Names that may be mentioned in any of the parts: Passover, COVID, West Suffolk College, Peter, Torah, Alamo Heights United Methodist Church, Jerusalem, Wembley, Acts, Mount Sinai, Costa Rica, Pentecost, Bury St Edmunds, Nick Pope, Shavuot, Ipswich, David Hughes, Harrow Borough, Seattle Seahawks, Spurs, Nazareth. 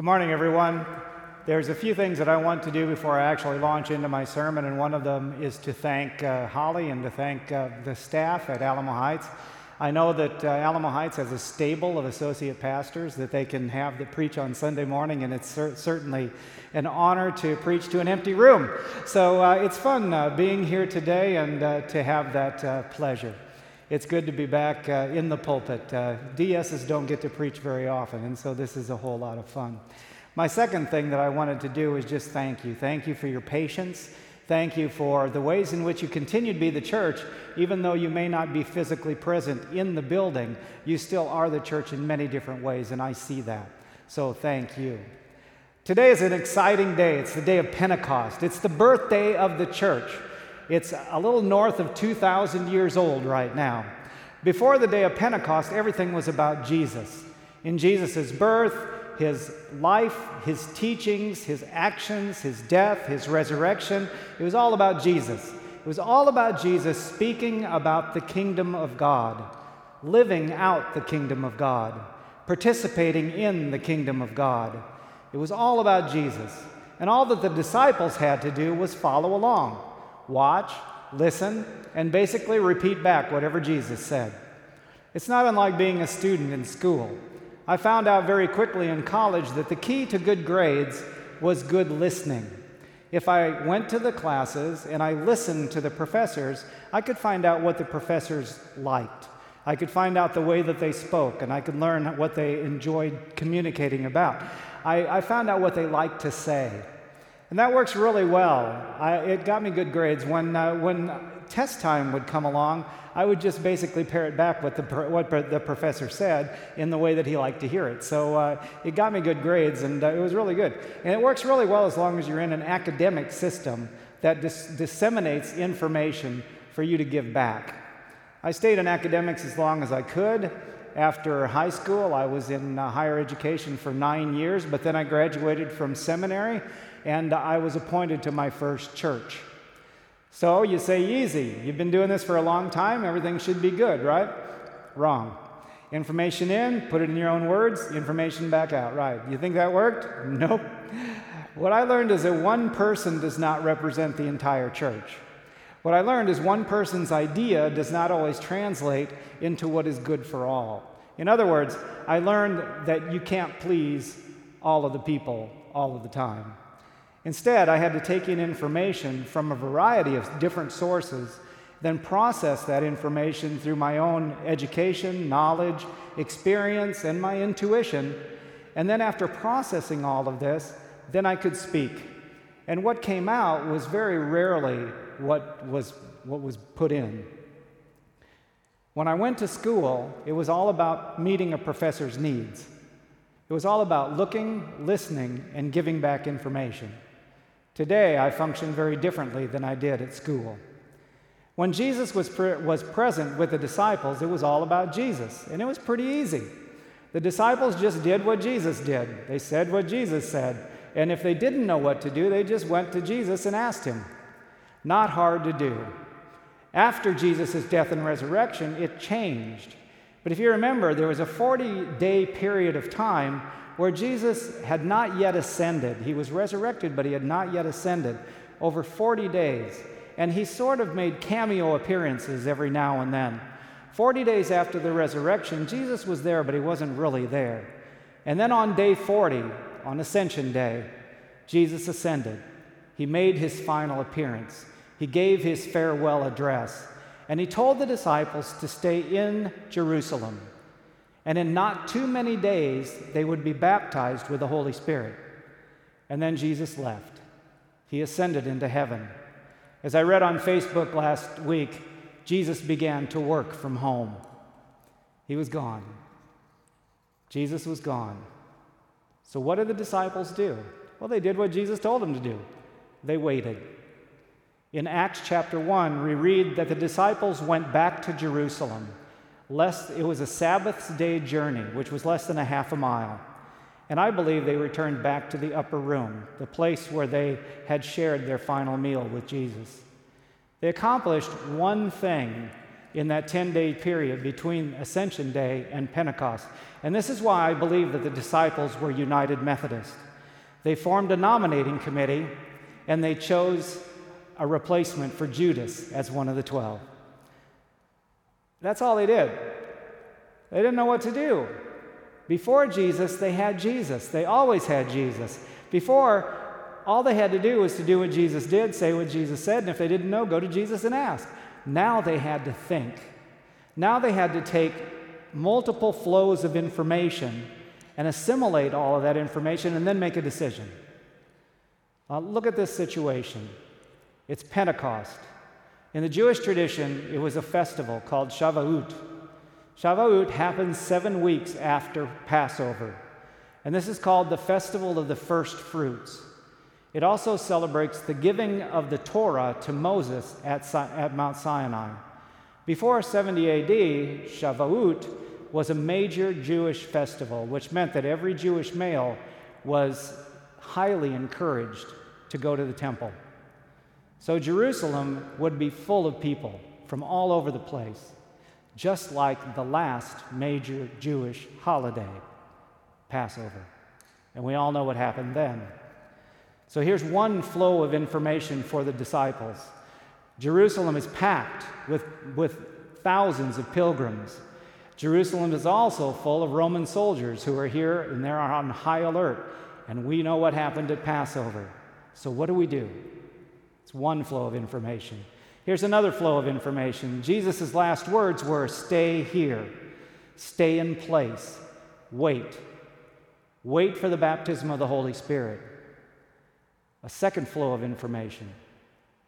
Good morning, everyone. There's a few things that I want to do before I actually launch into my sermon, and one of them is to thank Holly and to thank the staff at Alamo Heights. I know that Alamo Heights has a stable of associate pastors that they can have that preach on Sunday morning, and it's certainly an honor to preach to an empty room. So it's fun being here today and to have that pleasure. It's good to be back in the pulpit. DSs don't get to preach very often, and so this is a whole lot of fun. My second thing that I wanted to do is just thank you. Thank you for your patience. Thank you for the ways in which you continue to be the church. Even though you may not be physically present in the building, you still are the church in many different ways, and I see that. So thank you. Today is an exciting day. It's the day of Pentecost. It's the birthday of the church. It's a little north of 2,000 years old right now. Before the day of Pentecost, everything was about Jesus. In Jesus' birth, his life, his teachings, his actions, his death, his resurrection, it was all about Jesus. It was all about Jesus speaking about the kingdom of God, living out the kingdom of God, participating in the kingdom of God. It was all about Jesus. And all that the disciples had to do was follow along. Watch, listen, and basically repeat back whatever Jesus said. It's not unlike being a student in school. I found out very quickly in college that the key to good grades was good listening. If I went to the classes and I listened to the professors, I could find out what the professors liked. I could find out the way that they spoke, and I could learn what they enjoyed communicating about. I found out what they liked to say. And that works really well. It got me good grades. When test time would come along, I would just basically parrot back what the professor said in the way that he liked to hear it. So it got me good grades, and it was really good. And it works really well as long as you're in an academic system that disseminates information for you to give back. I stayed in academics as long as I could. After high school, I was in higher education for 9 years, but then I graduated from seminary, and I was appointed to my first church. So you say, easy, you've been doing this for a long time, everything should be good, right? Wrong. Information in, put it in your own words, information back out, right? You think that worked? Nope. What I learned is that one person does not represent the entire church. What I learned is one person's idea does not always translate into what is good for all. In other words, I learned that you can't please all of the people all of the time. Instead, I had to take in information from a variety of different sources, then process that information through my own education, knowledge, experience, and my intuition. And then after processing all of this, then I could speak. And what came out was very rarely what was put in. When I went to school, it was all about meeting a professor's needs. It was all about looking, listening, and giving back information. Today, I function very differently than I did at school. When Jesus was present with the disciples, it was all about Jesus, and it was pretty easy. The disciples just did what Jesus did. They said what Jesus said, and if they didn't know what to do, they just went to Jesus and asked him. Not hard to do. After Jesus' death and resurrection, it changed. But if you remember, there was a 40-day period of time where Jesus had not yet ascended. He was resurrected, but he had not yet ascended, over 40 days. And he sort of made cameo appearances every now and then. 40 days after the resurrection, Jesus was there, but he wasn't really there. And then on day 40, on Ascension Day, Jesus ascended. He made his final appearance. He gave his farewell address. And he told the disciples to stay in Jerusalem. And in not too many days, they would be baptized with the Holy Spirit. And then Jesus left. He ascended into heaven. As I read on Facebook last week, Jesus began to work from home. He was gone. Jesus was gone. So what did the disciples do? Well, they did what Jesus told them to do. They waited. In Acts chapter 1, we read that the disciples went back to Jerusalem. It was a Sabbath day journey, which was less than a half a mile. And I believe they returned back to the upper room, the place where they had shared their final meal with Jesus. They accomplished one thing in that 10-day period between Ascension Day and Pentecost. And this is why I believe that the disciples were United Methodist. They formed a nominating committee, and they chose a replacement for Judas as one of the 12. That's all they did. They didn't know what to do. Before Jesus, they had Jesus. They always had Jesus. Before, all they had to do was to do what Jesus did, say what Jesus said, and if they didn't know, go to Jesus and ask. Now they had to think. Now they had to take multiple flows of information and assimilate all of that information and then make a decision. Look at this situation. It's Pentecost. In the Jewish tradition, it was a festival called Shavuot. Shavuot happens 7 weeks after Passover, and this is called the Festival of the First Fruits. It also celebrates the giving of the Torah to Moses at Mount Sinai. Before 70 AD, Shavuot was a major Jewish festival, which meant that every Jewish male was highly encouraged to go to the temple. So Jerusalem would be full of people from all over the place, just like the last major Jewish holiday, Passover. And we all know what happened then. So here's one flow of information for the disciples. Jerusalem is packed with thousands of pilgrims. Jerusalem is also full of Roman soldiers who are here and they're on high alert. And we know what happened at Passover. So what do? It's one flow of information. Here's another flow of information. Jesus' last words were, "Stay here, stay in place, wait for the baptism of the Holy Spirit." A second flow of information.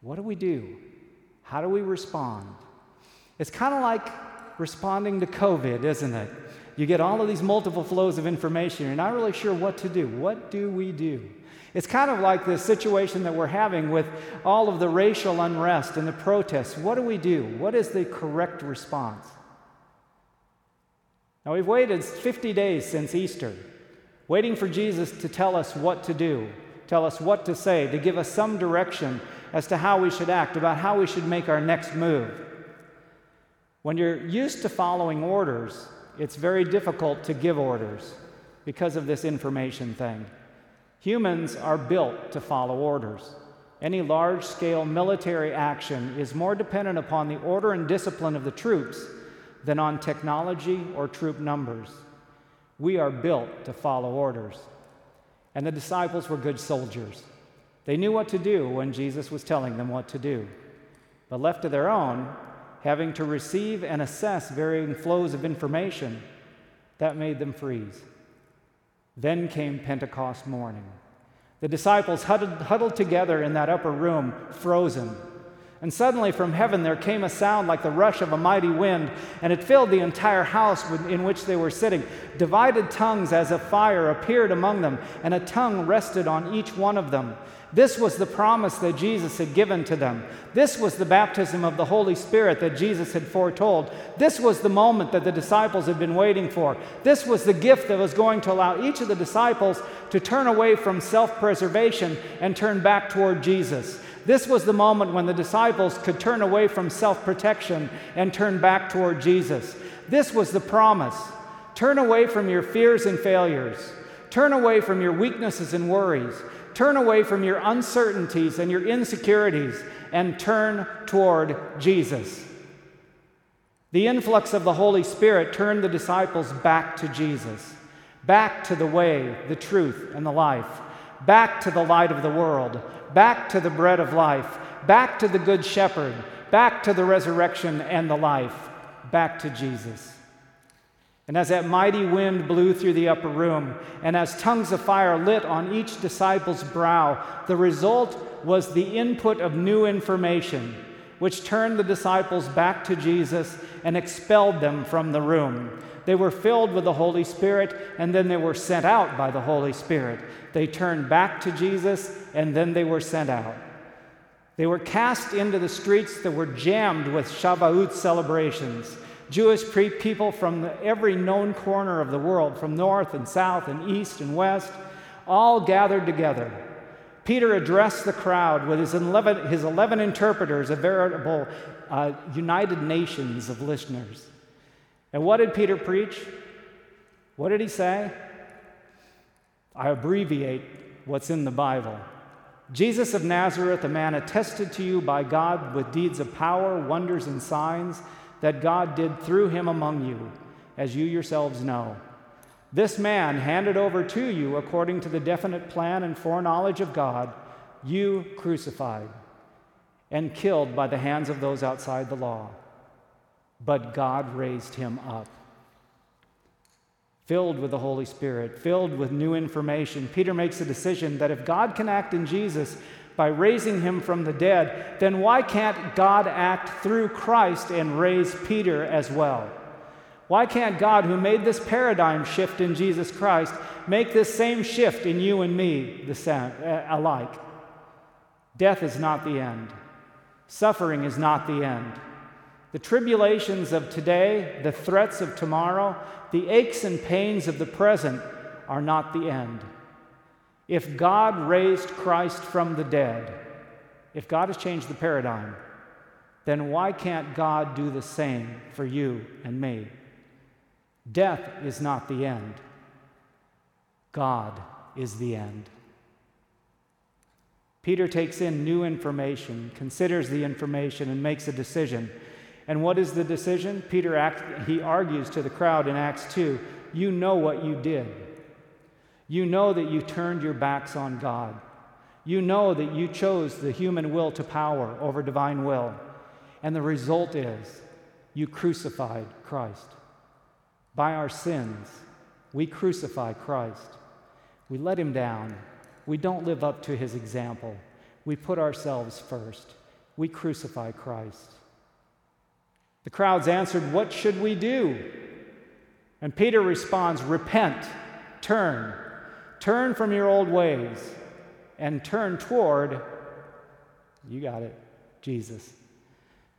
What do we do? How do we respond? It's kind of like responding to COVID, isn't it? You get all of these multiple flows of information. You're not really sure what to do. What do we do? It's kind of like the situation that we're having with all of the racial unrest and the protests. What do we do? What is the correct response? Now, we've waited 50 days since Easter, waiting for Jesus to tell us what to do, tell us what to say, to give us some direction as to how we should act, about how we should make our next move. When you're used to following orders, it's very difficult to give orders because of this information thing. Humans are built to follow orders. Any large-scale military action is more dependent upon the order and discipline of the troops than on technology or troop numbers. We are built to follow orders. And the disciples were good soldiers. They knew what to do when Jesus was telling them what to do. But left to their own, having to receive and assess varying flows of information, that made them freeze. Then came Pentecost morning. The disciples huddled together in that upper room, frozen. And suddenly from heaven there came a sound like the rush of a mighty wind, and it filled the entire house in which they were sitting. Divided tongues as of fire appeared among them, and a tongue rested on each one of them. This was the promise that Jesus had given to them. This was the baptism of the Holy Spirit that Jesus had foretold. This was the moment that the disciples had been waiting for. This was the gift that was going to allow each of the disciples to turn away from self-preservation and turn back toward Jesus. This was the moment when the disciples could turn away from self-protection and turn back toward Jesus. This was the promise. Turn away from your fears and failures. Turn away from your weaknesses and worries. Turn away from your uncertainties and your insecurities and turn toward Jesus. The influx of the Holy Spirit turned the disciples back to Jesus, back to the way, the truth, and the life, back to the light of the world, back to the bread of life, back to the Good Shepherd, back to the resurrection and the life, back to Jesus. And as that mighty wind blew through the upper room, and as tongues of fire lit on each disciple's brow, the result was the input of new information, which turned the disciples back to Jesus and expelled them from the room. They were filled with the Holy Spirit, and then they were sent out by the Holy Spirit. They turned back to Jesus, and then they were sent out. They were cast into the streets that were jammed with Shavuot celebrations. Jewish people from every known corner of the world, from north and south and east and west, all gathered together. Peter addressed the crowd with his 11 interpreters, a veritable United Nations of listeners. And what did Peter preach? What did he say? I abbreviate what's in the Bible. Jesus of Nazareth, a man attested to you by God with deeds of power, wonders, and signs that God did through him among you, as you yourselves know. This man handed over to you according to the definite plan and foreknowledge of God, you crucified and killed by the hands of those outside the law. But God raised him up. Filled with the Holy Spirit, filled with new information, Peter makes a decision that if God can act in Jesus by raising him from the dead, then why can't God act through Christ and raise Peter as well? Why can't God, who made this paradigm shift in Jesus Christ, make this same shift in you and me alike? Death is not the end. Suffering is not the end. The tribulations of today, the threats of tomorrow, the aches and pains of the present are not the end. If God raised Christ from the dead, if God has changed the paradigm, then why can't God do the same for you and me? Death is not the end. God is the end. Peter takes in new information, considers the information, and makes a decision. And what is the decision? Peter argues to the crowd in Acts 2, you know what you did. You know that you turned your backs on God. You know that you chose the human will to power over divine will. And the result is you crucified Christ. By our sins, we crucify Christ. We let him down. We don't live up to his example. We put ourselves first. We crucify Christ. The crowds answered, "What should we do?" And Peter responds, "Repent, turn. Turn from your old ways and turn toward," you got it, Jesus.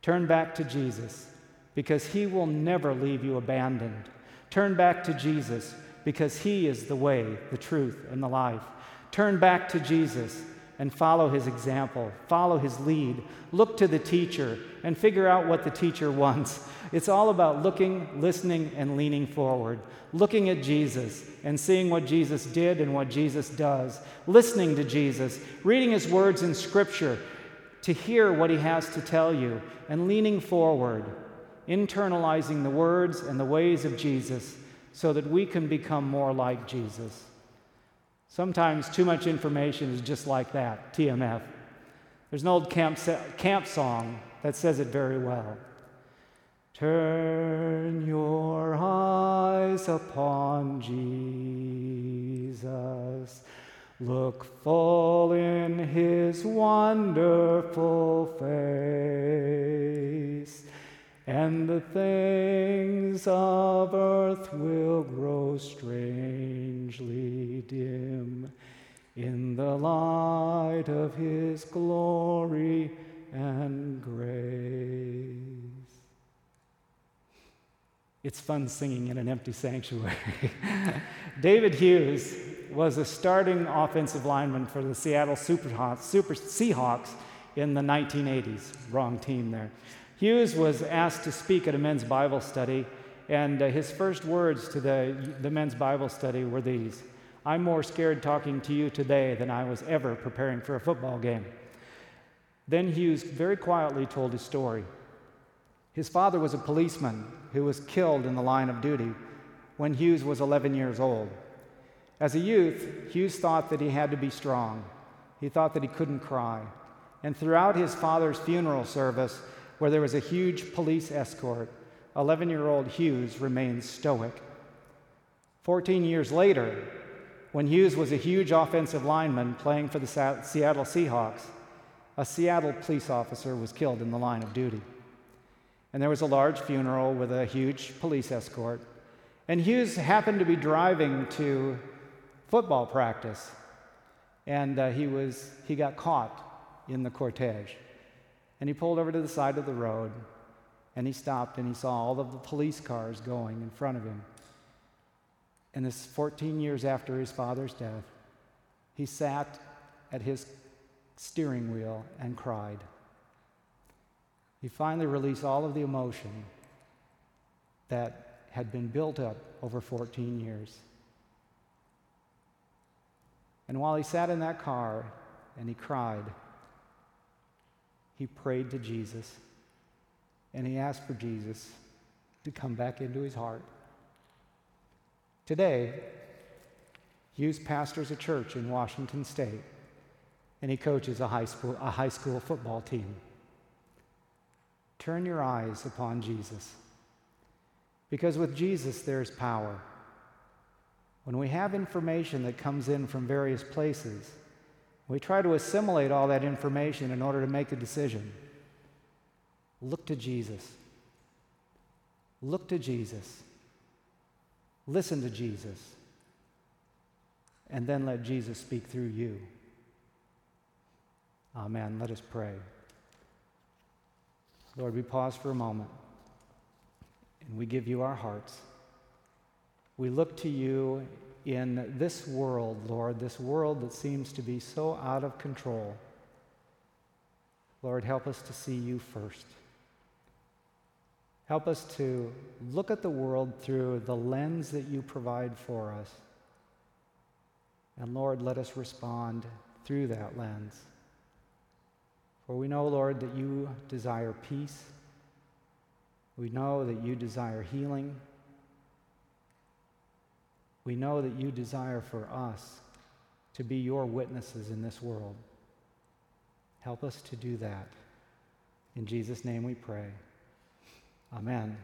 Turn back to Jesus, because he will never leave you abandoned. Turn back to Jesus, because he is the way, the truth, and the life. Turn back to Jesus and follow his example, follow his lead, look to the teacher and figure out what the teacher wants. It's all about looking, listening, and leaning forward, looking at Jesus and seeing what Jesus did and what Jesus does, listening to Jesus, reading his words in Scripture to hear what he has to tell you, and leaning forward, internalizing the words and the ways of Jesus so that we can become more like Jesus. Sometimes too much information is just like that, TMF. There's an old camp song that says it very well. Turn your eyes upon Jesus. Look full in his wonderful face, and the things of earth will grow strangely dim in the light of his glory and grace. It's fun singing in an empty sanctuary. David Hughes was a starting offensive lineman for the Seattle Seahawks in the 1980s. Wrong team there. Hughes was asked to speak at a men's Bible study, and his first words to the men's Bible study were these: I'm more scared talking to you today than I was ever preparing for a football game. Then Hughes very quietly told his story. His father was a policeman who was killed in the line of duty when Hughes was 11 years old. As a youth, Hughes thought that he had to be strong. He thought that he couldn't cry. And throughout his father's funeral service, where there was a huge police escort, 11-year-old Hughes remained stoic. 14 years later, when Hughes was a huge offensive lineman playing for the Seattle Seahawks, a Seattle police officer was killed in the line of duty. And there was a large funeral with a huge police escort. And Hughes happened to be driving to football practice, and he got caught in the cortege. And he pulled over to the side of the road, and he stopped, and he saw all of the police cars going in front of him. And this 14 years after his father's death, he sat at his steering wheel and cried. He finally released all of the emotion that had been built up over 14 years. And while he sat in that car and he cried, he prayed to Jesus, and he asked for Jesus to come back into his heart. Today, Hughes pastors a church in Washington State, and he coaches a high school football team. Turn your eyes upon Jesus, because with Jesus there's power. When we have information that comes in from various places, we try to assimilate all that information in order to make a decision. Look to Jesus. Look to Jesus. Listen to Jesus. And then let Jesus speak through you. Amen. Let us pray. Lord, we pause for a moment, and we give you our hearts. We look to you in this world, Lord, this world that seems to be so out of control. Lord, help us to see you first. Help us to look at the world through the lens that you provide for us. And Lord, let us respond through that lens. For we know, Lord, that you desire peace. We know that you desire healing. We know that you desire for us to be your witnesses in this world. Help us to do that. In Jesus' name we pray. Amen.